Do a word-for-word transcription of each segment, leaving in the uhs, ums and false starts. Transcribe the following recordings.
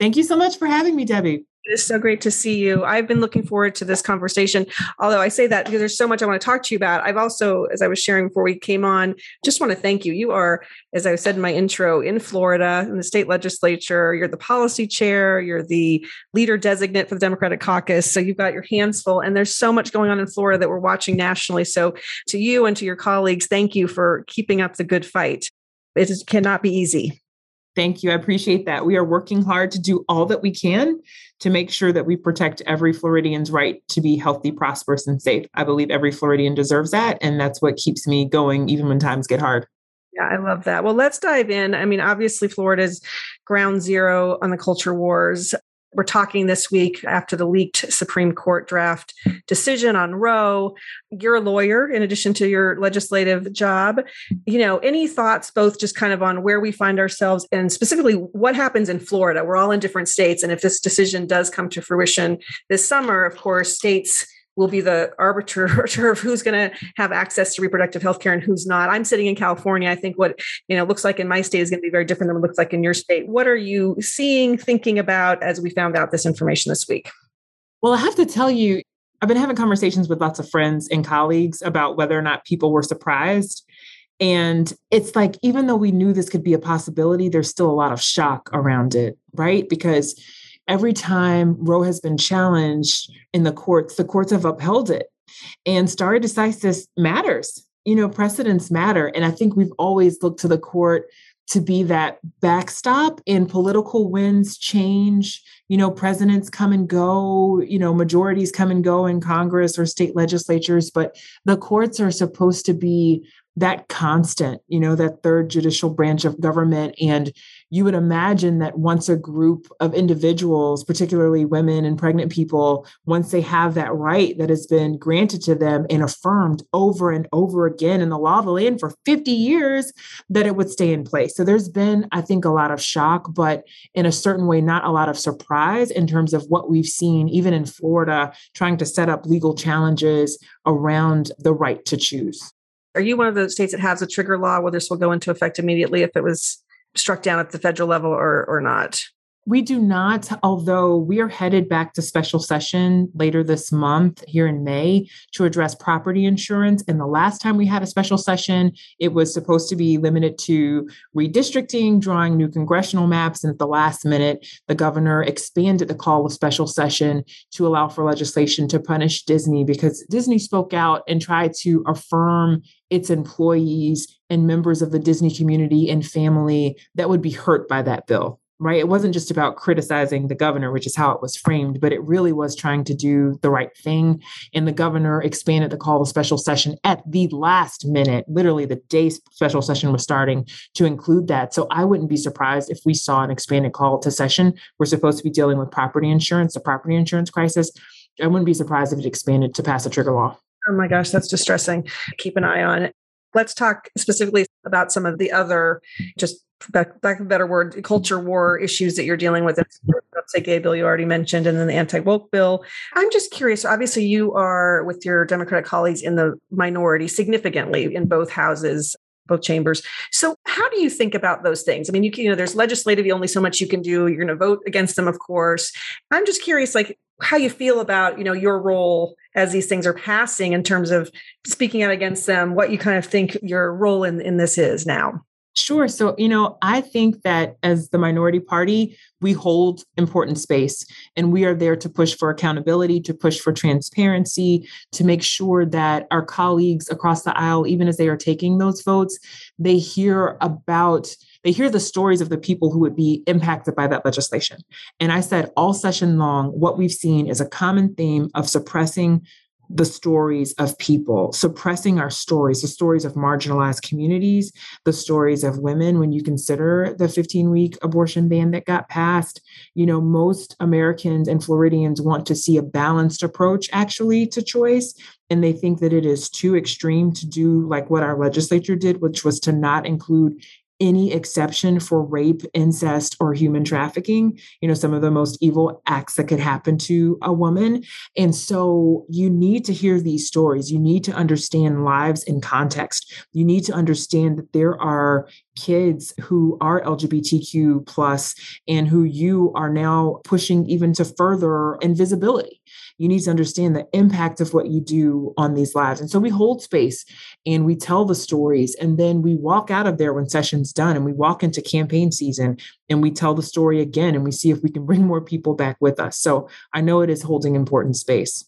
Thank you so much for having me, Debbie. It's so great to see you. I've been looking forward to this conversation, although I say that because there's so much I want to talk to you about. I've also, as I was sharing before we came on, just want to thank you. You are, as I said in my intro, in Florida, in the state legislature. You're the policy chair. You're the leader designate for the Democratic caucus. So you've got your hands full. And there's so much going on in Florida that we're watching nationally. So to you and to your colleagues, thank you for keeping up the good fight. It cannot be easy. Thank you. I appreciate that. We are working hard to do all that we can to make sure that we protect every Floridian's right to be healthy, prosperous, and safe. I believe every Floridian deserves that. And that's what keeps me going, even when times get hard. Yeah, I love that. Well, let's dive in. I mean, obviously, Florida's ground zero on the culture wars. We're talking this week after the leaked Supreme Court draft decision on Roe. You're a lawyer in addition to your legislative job. You know, any thoughts both just kind of on where we find ourselves and specifically what happens in Florida? We're all in different states. And if this decision does come to fruition this summer, of course, states will be the arbiter of who's going to have access to reproductive health care and who's not. I'm sitting in California. I think what you know looks like in my state is going to be very different than what looks like in your state. What are you seeing, thinking about as we found out this information this week? Well, I have to tell you, I've been having conversations with lots of friends and colleagues about whether or not people were surprised. And it's like, even though we knew this could be a possibility, there's still a lot of shock around it, right? Because every time Roe has been challenged in the courts, the courts have upheld it. And stare decisis matters. You know, precedents matter. And I think we've always looked to the court to be that backstop in political winds change. You know, presidents come and go, you know, majorities come and go in Congress or state legislatures, but the courts are supposed to be that constant, you know, that third judicial branch of government. And you would imagine that once a group of individuals, particularly women and pregnant people, once they have that right that has been granted to them and affirmed over and over again in the law of the land for fifty years, that it would stay in place. So there's been, I think, a lot of shock, but in a certain way, not a lot of surprise in terms of what we've seen, even in Florida, trying to set up legal challenges around the right to choose. Are you one of those states that has a trigger law where this will go into effect immediately if it was struck down at the federal level or or not? We do not, although we are headed back to special session later this month here in May to address property insurance. And the last time we had a special session, it was supposed to be limited to redistricting, drawing new congressional maps. And at the last minute, the governor expanded the call of special session to allow for legislation to punish Disney because Disney spoke out and tried to affirm its employees and members of the Disney community and family that would be hurt by that bill. Right? It wasn't just about criticizing the governor, which is how it was framed, but it really was trying to do the right thing. And the governor expanded the call of special session at the last minute, literally the day special session was starting, to include that. So I wouldn't be surprised if we saw an expanded call to session. We're supposed to be dealing with property insurance, the property insurance crisis. I wouldn't be surprised if it expanded to pass a trigger law. Oh my gosh, that's distressing. Keep an eye on it. Let's talk specifically about some of the other, just back, back of a better word, culture war issues that you're dealing with. That's a gay bill you already mentioned, and then the anti-woke bill. I'm just curious. Obviously, you are with your Democratic colleagues in the minority significantly in both houses, both chambers. So how do you think about those things? I mean, you, can, you know, there's legislatively only so much you can do. You're going to vote against them, of course. I'm just curious, like, how you feel about, you know, your role as these things are passing in terms of speaking out against them, what you kind of think your role in, in this is now. Sure. So, you know, I think that as the minority party, we hold important space, and we are there to push for accountability, to push for transparency, to make sure that our colleagues across the aisle, even as they are taking those votes, they hear about They hear the stories of the people who would be impacted by that legislation. And I said all session long, what we've seen is a common theme of suppressing the stories of people, suppressing our stories, the stories of marginalized communities, the stories of women. When you consider the fifteen-week abortion ban that got passed, you know, most Americans and Floridians want to see a balanced approach actually to choice. And they think that it is too extreme to do like what our legislature did, which was to not include any exception for rape, incest, or human trafficking, you know, some of the most evil acts that could happen to a woman. And so you need to hear these stories. You need to understand lives in context. You need to understand that there are kids who are L G B T Q plus and who you are now pushing even to further invisibility. You need to understand the impact of what you do on these lives. And so we hold space and we tell the stories, and then we walk out of there when session's done and we walk into campaign season and we tell the story again, and we see if we can bring more people back with us. So I know it is holding important space.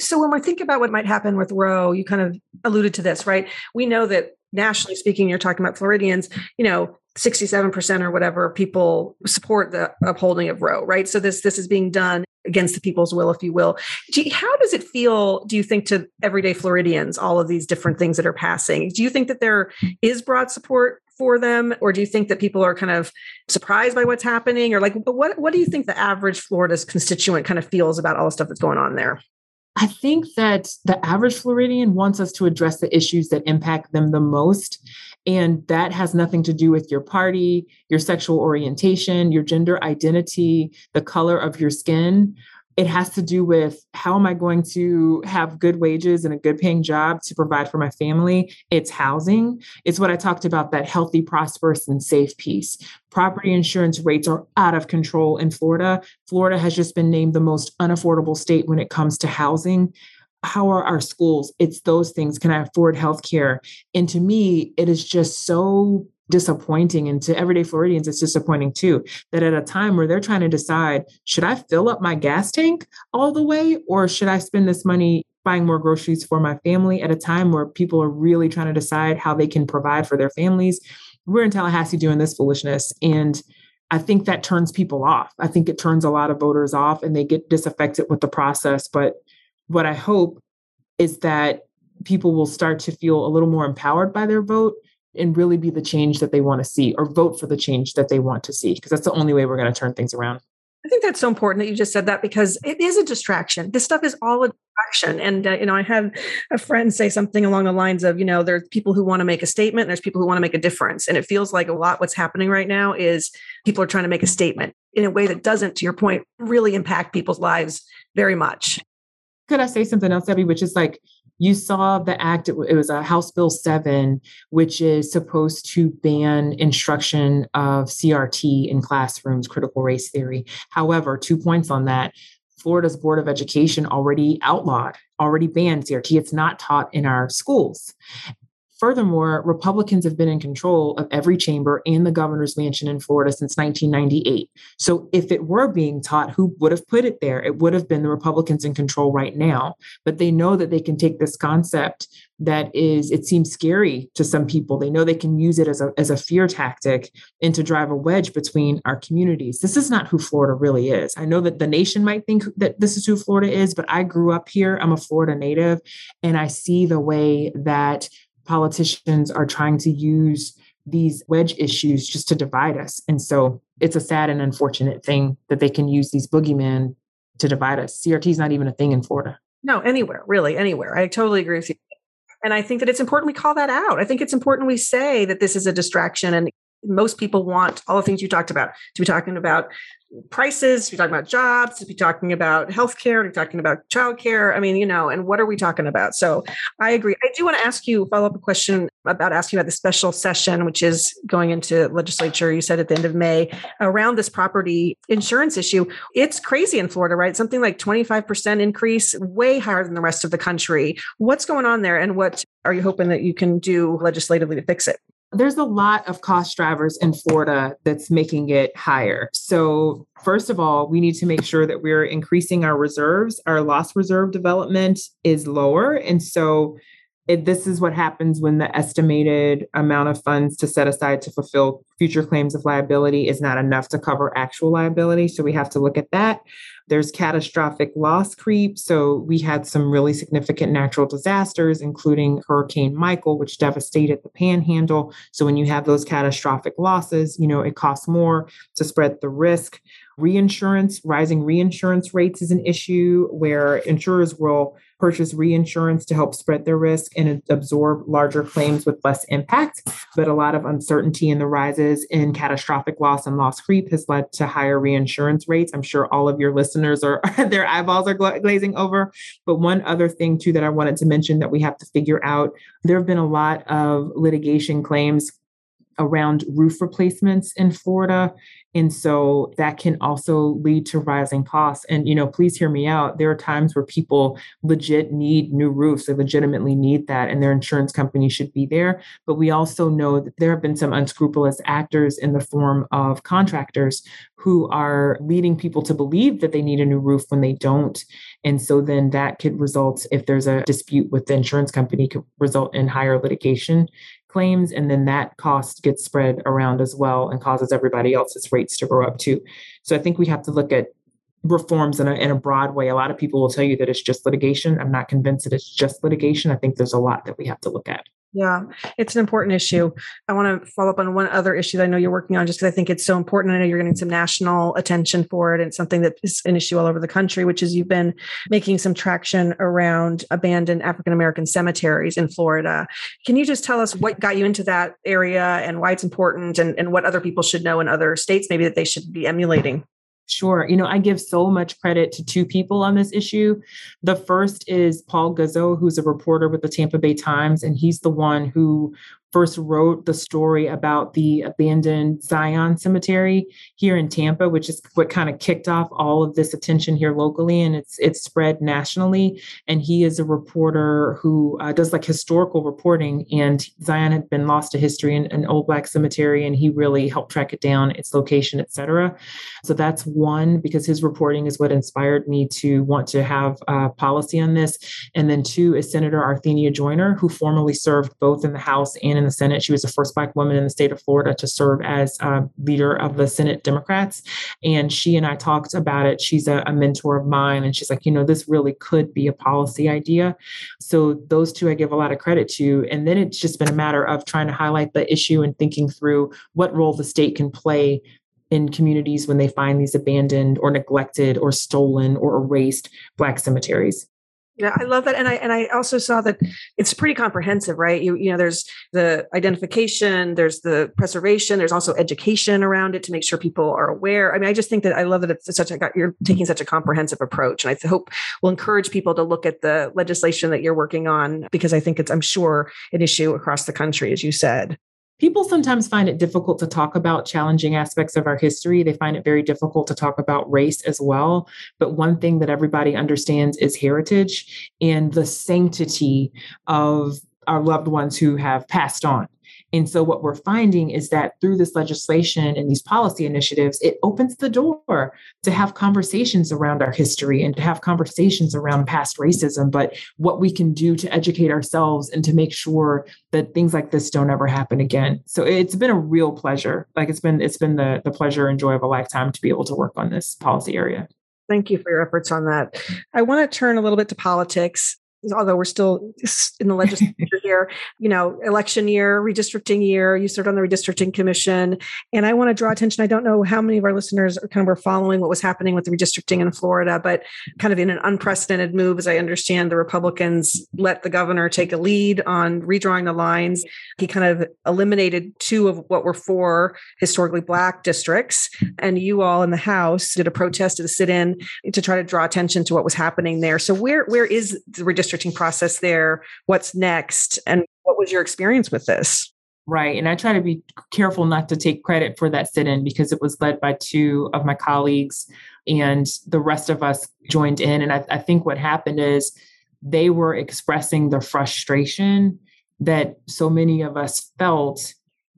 So when we're thinking about what might happen with Roe, you kind of alluded to this, right? We know that nationally speaking, you're talking about Floridians, you know, sixty-seven percent or whatever people support the upholding of Roe, right? So this this is being done against the people's will, if you will. Gee, how does it feel, do you think, to everyday Floridians, all of these different things that are passing? Do you think that there is broad support for them? Or do you think that people are kind of surprised by what's happening? Or like, what what do you think the average Florida's constituent kind of feels about all the stuff that's going on there? I think that the average Floridian wants us to address the issues that impact them the most. And that has nothing to do with your party, your sexual orientation, your gender identity, the color of your skin. It has to do with, how am I going to have good wages and a good paying job to provide for my family? It's housing. It's what I talked about, that healthy, prosperous, and safe piece. Property insurance rates are out of control in Florida. Florida has just been named the most unaffordable state when it comes to housing. How are our schools? It's those things. Can I afford healthcare? And to me, it is just so disappointing. And to everyday Floridians, it's disappointing too, that at a time where they're trying to decide, should I fill up my gas tank all the way, or should I spend this money buying more groceries for my family, at a time where people are really trying to decide how they can provide for their families? We're in Tallahassee doing this foolishness. And I think that turns people off. I think it turns a lot of voters off, and they get disaffected with the process. But what I hope is that people will start to feel a little more empowered by their vote, and really be the change that they want to see, or vote for the change that they want to see, because that's the only way we're going to turn things around. I think that's so important that you just said that, because it is a distraction. This stuff is all a distraction. And, uh, you know, I had a friend say something along the lines of, you know, there's people who want to make a statement, and there's people who want to make a difference. And it feels like a lot what's happening right now is people are trying to make a statement in a way that doesn't, to your point, really impact people's lives very much. Could I say something else, Debbie, which is like, you saw the act, it was a House Bill seven, which is supposed to ban instruction of C R T in classrooms, critical race theory. However, two points on that. Florida's Board of Education already outlawed, already banned C R T. It's not taught in our schools. Furthermore, Republicans have been in control of every chamber and the governor's mansion in Florida since nineteen ninety-eight. So if it were being taught, who would have put it there? It would have been the Republicans in control right now. But they know that they can take this concept that is, it seems scary to some people. They know they can use it as a, as a fear tactic and to drive a wedge between our communities. This is not who Florida really is. I know that the nation might think that this is who Florida is, but I grew up here. I'm a Florida native, and I see the way that politicians are trying to use these wedge issues just to divide us. And so it's a sad and unfortunate thing that they can use these boogeymen to divide us. C R T is not even a thing in Florida. No, anywhere, really, anywhere. I totally agree with you. And I think that it's important we call that out. I think it's important we say that this is a distraction, and most people want all the things you talked about, to be talking about prices, to be talking about jobs, to be talking about healthcare, to be talking about childcare. I mean, you know, and what are we talking about? So I agree. I do want to ask you, follow up a question about asking about the special session, which is going into legislature, you said at the end of May, around this property insurance issue. It's crazy in Florida, right? Something like twenty-five percent increase, way higher than the rest of the country. What's going on there? And what are you hoping that you can do legislatively to fix it? There's a lot of cost drivers in Florida that's making it higher. So first of all, we need to make sure that we're increasing our reserves. Our loss reserve development is lower. And so it, this is what happens when the estimated amount of funds to set aside to fulfill future claims of liability is not enough to cover actual liability. So we have to look at that. There's catastrophic loss creep. So we had some really significant natural disasters, including Hurricane Michael, which devastated the Panhandle. So when you have those catastrophic losses, you know, it costs more to spread the risk. Reinsurance, rising reinsurance rates is an issue where insurers will purchase reinsurance to help spread their risk and absorb larger claims with less impact. But a lot of uncertainty in the rises in catastrophic loss and loss creep has led to higher reinsurance rates. I'm sure all of your listeners are, their eyeballs are glazing over. But one other thing too that I wanted to mention that we have to figure out, there have been a lot of litigation claims around roof replacements in Florida. And so that can also lead to rising costs. And, you know, please hear me out. There are times where people legit need new roofs. They legitimately need that, and their insurance company should be there. But we also know that there have been some unscrupulous actors in the form of contractors who are leading people to believe that they need a new roof when they don't. And so then that could result, if there's a dispute with the insurance company, could result in higher litigation claims. And then that cost gets spread around as well and causes everybody else's rates to grow up too. So I think we have to look at reforms in a, in a broad way. A lot of people will tell you that it's just litigation. I'm not convinced that it's just litigation. I think there's a lot that we have to look at. Yeah, it's an important issue. I want to follow up on one other issue that I know you're working on, just because I think it's so important. I know you're getting some national attention for it, and something that is an issue all over the country, which is you've been making some traction around abandoned African-American cemeteries in Florida. Can you just tell us what got you into that area and why it's important, and, and what other people should know in other states maybe that they should be emulating? Sure. You know, I give so much credit to two people on this issue. The first is Paul Guzzo, who's a reporter with the Tampa Bay Times, and he's the one who first wrote the story about the abandoned Zion Cemetery here in Tampa, which is what kind of kicked off all of this attention here locally, and it's it's spread nationally. And he is a reporter who uh, does like historical reporting, and Zion had been lost to history in an old Black cemetery, and he really helped track it down, its location, et cetera. So that's one, because his reporting is what inspired me to want to have uh, policy on this. And then two is Senator Arthenia Joyner, who formerly served both in the House and in the Senate. She was the first Black woman in the state of Florida to serve as uh, leader of the Senate Democrats. And she and I talked about it. She's a, a mentor of mine. And she's like, you know, this really could be a policy idea. So those two I give a lot of credit to. And then it's just been a matter of trying to highlight the issue and thinking through what role the state can play in communities when they find these abandoned or neglected or stolen or erased Black cemeteries. Yeah, I love that. And I and I also saw that it's pretty comprehensive, right? You you know, there's the identification, there's the preservation, there's also education around it to make sure people are aware. I mean, I just think that I love that it's such a, you're taking such a comprehensive approach. And I hope we'll encourage people to look at the legislation that you're working on, because I think it's, I'm sure, an issue across the country, as you said. People sometimes find it difficult to talk about challenging aspects of our history. They find it very difficult to talk about race as well. But one thing that everybody understands is heritage and the sanctity of our loved ones who have passed on. And so what we're finding is that through this legislation and these policy initiatives, it opens the door to have conversations around our history and to have conversations around past racism, but what we can do to educate ourselves and to make sure that things like this don't ever happen again. So it's been a real pleasure. Like it's been, it's been the, the pleasure and joy of a lifetime to be able to work on this policy area. Thank you for your efforts on that. I want to turn a little bit to politics. Although we're still in the legislature here, you know, election year, redistricting year, you served on the redistricting commission. And I want to draw attention. I don't know how many of our listeners are kind of were following what was happening with the redistricting in Florida, but kind of in an unprecedented move, as I understand, the Republicans let the governor take a lead on redrawing the lines. He kind of eliminated two of what were four historically Black districts. And you all in the House did a protest to sit in to try to draw attention to what was happening there. So where where is the redistricting process there? What's next? And what was your experience with this? Right. And I try to be careful not to take credit for that sit-in, because it was led by two of my colleagues and the rest of us joined in. And I, I think what happened is they were expressing the frustration that so many of us felt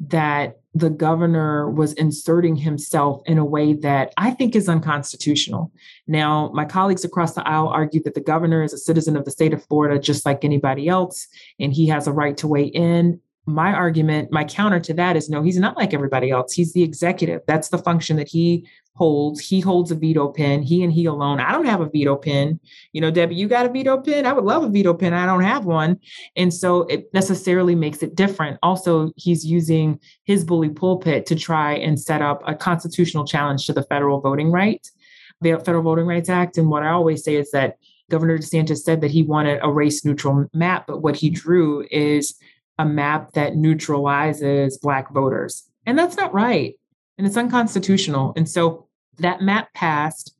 that the governor was inserting himself in a way that I think is unconstitutional. Now, my colleagues across the aisle argue that the governor is a citizen of the state of Florida, just like anybody else, and he has a right to weigh in. My argument, my counter to that is, no, he's not like everybody else. He's the executive. That's the function that he holds. He holds a veto pen, he and he alone. I don't have a veto pen. You know, Debbie, you got a veto pen? I would love a veto pen. I don't have one. And so it necessarily makes it different. Also, he's using his bully pulpit to try and set up a constitutional challenge to the federal voting rights, the Federal Voting Rights Act. And what I always say is that Governor DeSantis said that he wanted a race neutral map, but what he drew is a map that neutralizes Black voters. And that's not right. And it's unconstitutional. And so that map passed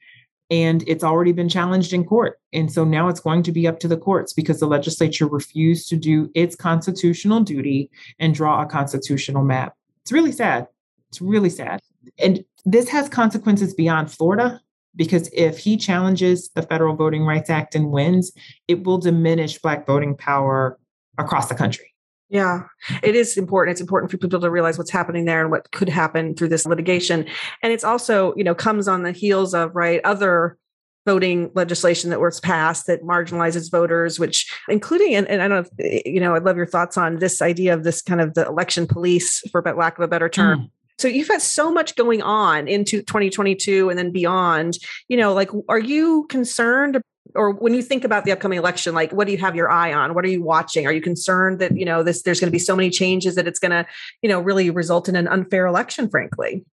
and it's already been challenged in court. And so now it's going to be up to the courts because the legislature refused to do its constitutional duty and draw a constitutional map. It's really sad. It's really sad. And this has consequences beyond Florida, because if he challenges the Federal Voting Rights Act and wins, it will diminish Black voting power across the country. Yeah, it is important. It's important for people to realize what's happening there and what could happen through this litigation. And it's also, you know, comes on the heels of, right, other voting legislation that was passed that marginalizes voters, which including, and, and I don't know, if, you know, I'd love your thoughts on this idea of this kind of the election police, for lack of a better term. Mm. So you've had so much going on into twenty twenty-two and then beyond, you know, like, are you concerned? Or when you think about the upcoming election, like, what do you have your eye on? What are you watching? Are you concerned that, you know, this, there's going to be so many changes that it's going to, you know, really result in an unfair election, frankly?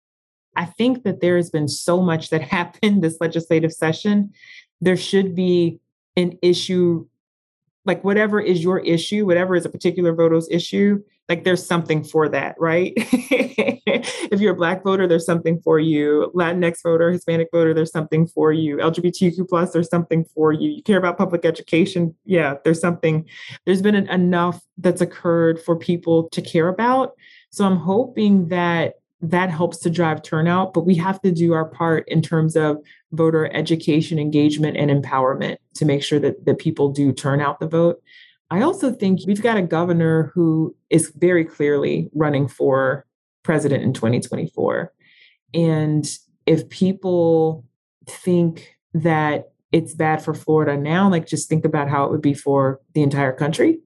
I think that there has been so much that happened this legislative session. There should be an issue, like whatever is your issue, whatever is a particular voter's issue, like there's something for that, right? If you're a Black voter, there's something for you. Latinx voter, Hispanic voter, there's something for you. L G B T Q plus, there's something for you. You care about public education. Yeah, there's something. There's been an, enough that's occurred for people to care about. So I'm hoping that that helps to drive turnout, but we have to do our part in terms of voter education, engagement, and empowerment to make sure that, that people do turn out the vote. I also think we've got a governor who is very clearly running for president in twenty twenty-four. And if people think that it's bad for Florida now, like just think about how it would be for the entire country.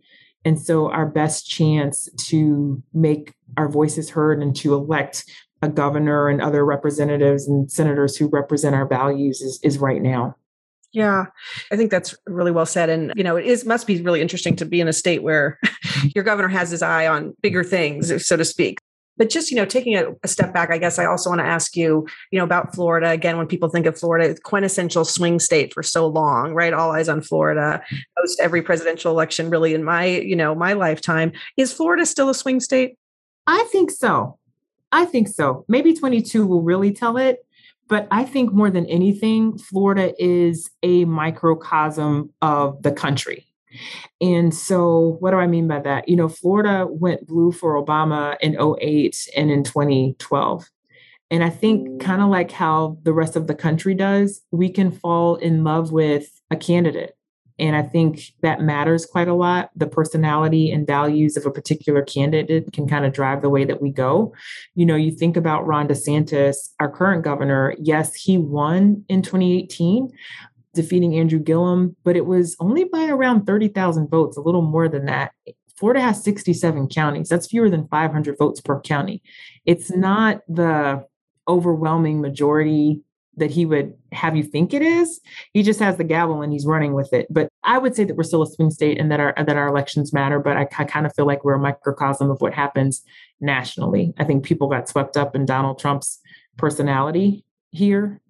And so our best chance to make our voices heard and to elect a governor and other representatives and senators who represent our values is, is right now. Yeah, I think that's really well said. And, you know, it is must be really interesting to be in a state where your governor has his eye on bigger things, so to speak. But just, you know, taking a, a step back, I guess I also want to ask you, you know, about Florida. Again, when people think of Florida, it's quintessential swing state for so long, right? All eyes on Florida, most every presidential election really in my, you know, my lifetime. Is Florida still a swing state? I think so. I think so. Maybe twenty-two will really tell it. But I think more than anything, Florida is a microcosm of the country. And so what do I mean by that? You know, Florida went blue for Obama in oh eight and in twenty twelve. And I think kind of like how the rest of the country does, we can fall in love with a candidate. And I think that matters quite a lot. The personality and values of a particular candidate can kind of drive the way that we go. You know, you think about Ron DeSantis, our current governor. Yes, he won in twenty eighteen, defeating Andrew Gillum, but it was only by around thirty thousand votes, a little more than that. Florida has sixty-seven counties. That's fewer than five hundred votes per county. It's not the overwhelming majority that he would have you think it is. He just has the gavel and he's running with it. But I would say that we're still a swing state and that our that our elections matter. But I, I kind of feel like we're a microcosm of what happens nationally. I think people got swept up in Donald Trump's personality here.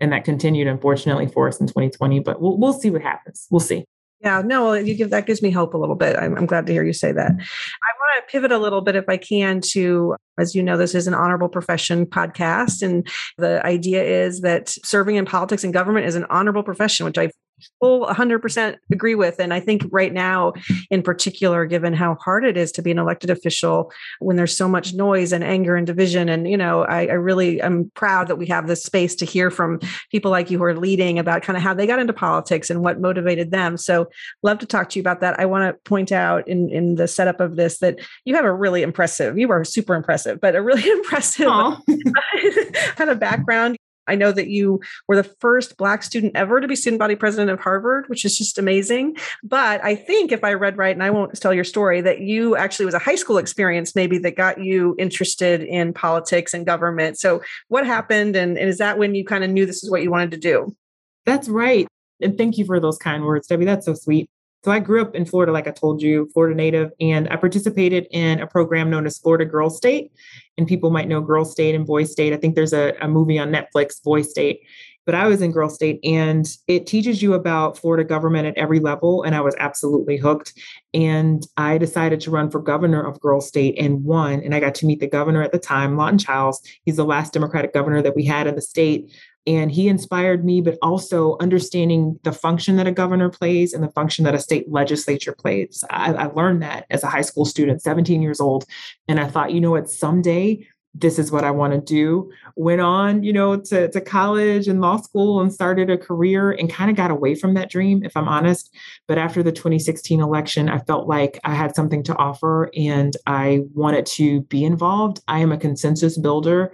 And that continued, unfortunately, for us in twenty twenty. But we'll, we'll see what happens. We'll see. Yeah, no, you give that gives me hope a little bit. I'm, I'm glad to hear you say that. I want to pivot a little bit, if I can, to, as you know, this is an honorable profession podcast. And the idea is that serving in politics and government is an honorable profession, which I full one hundred percent agree with. And I think right now, in particular, given how hard it is to be an elected official when there's so much noise and anger and division. And, you know, I, I really am proud that we have this space to hear from people like you who are leading about kind of how they got into politics and what motivated them. So love to talk to you about that. I want to point out in, in the setup of this that you have a really impressive, you are super impressive, but a really impressive kind of background. I know that you were the first Black student ever to be student body president of Harvard, which is just amazing. But I think if I read right, and I won't tell your story, that you actually was a high school experience maybe that got you interested in politics and government. So what happened? And, and is that when you kind of knew this is what you wanted to do? That's right. And thank you for those kind words, Debbie. That's so sweet. So I grew up in Florida, like I told you, Florida native, and I participated in a program known as Florida Girl State. And people might know Girl State and Boy State. I think there's a, a movie on Netflix, Boy State, but I was in Girl State, and it teaches you about Florida government at every level. And I was absolutely hooked. And I decided to run for governor of Girl State and won. And I got to meet the governor at the time, Lawton Chiles. He's the last Democratic governor that we had in the state. And he inspired me, but also understanding the function that a governor plays and the function that a state legislature plays. I, I learned that as a high school student, seventeen years old. And I thought, you know what, someday this is what I want to do. Went on, you know, to, to college and law school and started a career and kind of got away from that dream, if I'm honest. But after the twenty sixteen election, I felt like I had something to offer and I wanted to be involved. I am a consensus builder.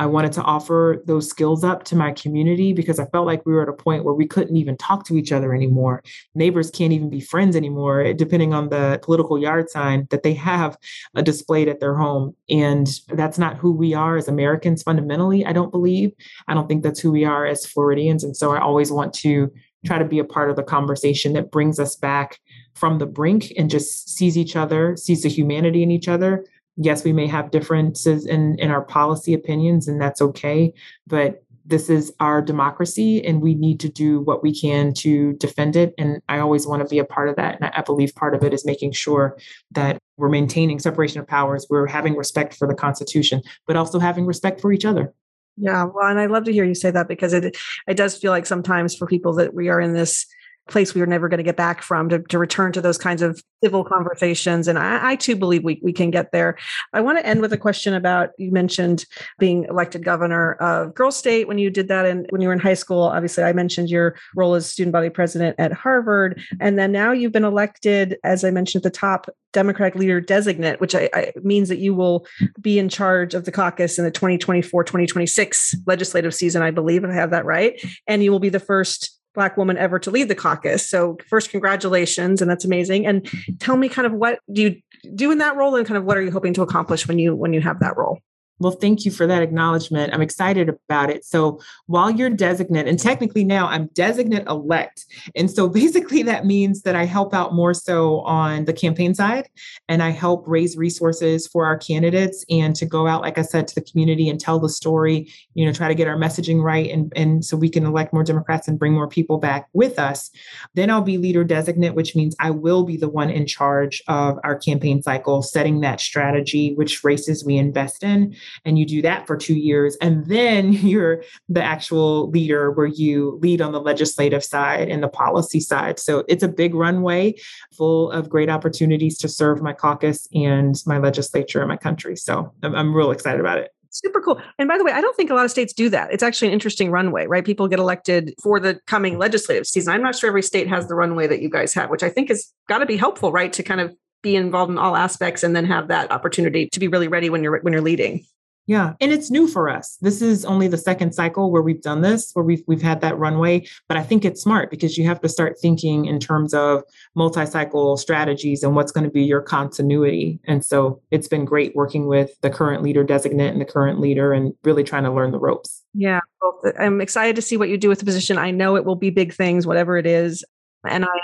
I wanted to offer those skills up to my community because I felt like we were at a point where we couldn't even talk to each other anymore. Neighbors can't even be friends anymore, depending on the political yard sign that they have displayed at their home. And that's not who we are as Americans fundamentally, I don't believe. I don't think that's who we are as Floridians. And so I always want to try to be a part of the conversation that brings us back from the brink and just sees each other, sees the humanity in each other. Yes, we may have differences in, in our policy opinions, and that's okay. But this is our democracy, and we need to do what we can to defend it. And I always want to be a part of that. And I believe part of it is making sure that we're maintaining separation of powers, we're having respect for the Constitution, but also having respect for each other. Yeah, well, and I love to hear you say that because it it does feel like sometimes for people that we are in this place we were never going to get back from to, to return to those kinds of civil conversations. And I, I too believe we, we can get there. I want to end with a question about, you mentioned being elected governor of Girl State when you did that and when you were in high school. Obviously, I mentioned your role as student body president at Harvard. And then now you've been elected, as I mentioned at the top, Democratic leader designate, which I, I, means that you will be in charge of the caucus in the twenty twenty-four twenty twenty-six legislative season, I believe, if I have that right. And you will be the first Black woman ever to lead the caucus. So first, congratulations. And that's amazing. And tell me kind of what do you do in that role and kind of what are you hoping to accomplish when you when you have that role? Well, thank you for that acknowledgement. I'm excited about it. So while you're designate, and technically now I'm designate elect. And so basically that means that I help out more so on the campaign side and I help raise resources for our candidates and to go out, like I said, to the community and tell the story, you know, try to get our messaging right. And, and so we can elect more Democrats and bring more people back with us. Then I'll be leader designate, which means I will be the one in charge of our campaign cycle, setting that strategy, which races we invest in. And you do that for two years. And then you're the actual leader where you lead on the legislative side and the policy side. So it's a big runway full of great opportunities to serve my caucus and my legislature and my country. So I'm, I'm real excited about it. Super cool. And by the way, I don't think a lot of states do that. It's actually an interesting runway, right? People get elected for the coming legislative season. I'm not sure every state has the runway that you guys have, which I think has got to be helpful, right? To kind of be involved in all aspects and then have that opportunity to be really ready when you're when you're leading. Yeah. And it's new for us. This is only the second cycle where we've done this, where we've, we've had that runway. But I think it's smart because you have to start thinking in terms of multi-cycle strategies and what's going to be your continuity. And so it's been great working with the current leader designate and the current leader and really trying to learn the ropes. Yeah. Well, I'm excited to see what you do with the position. I know it will be big things, whatever it is. And I am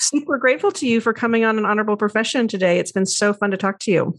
super grateful to you for coming on An Honorable Profession today. It's been so fun to talk to you.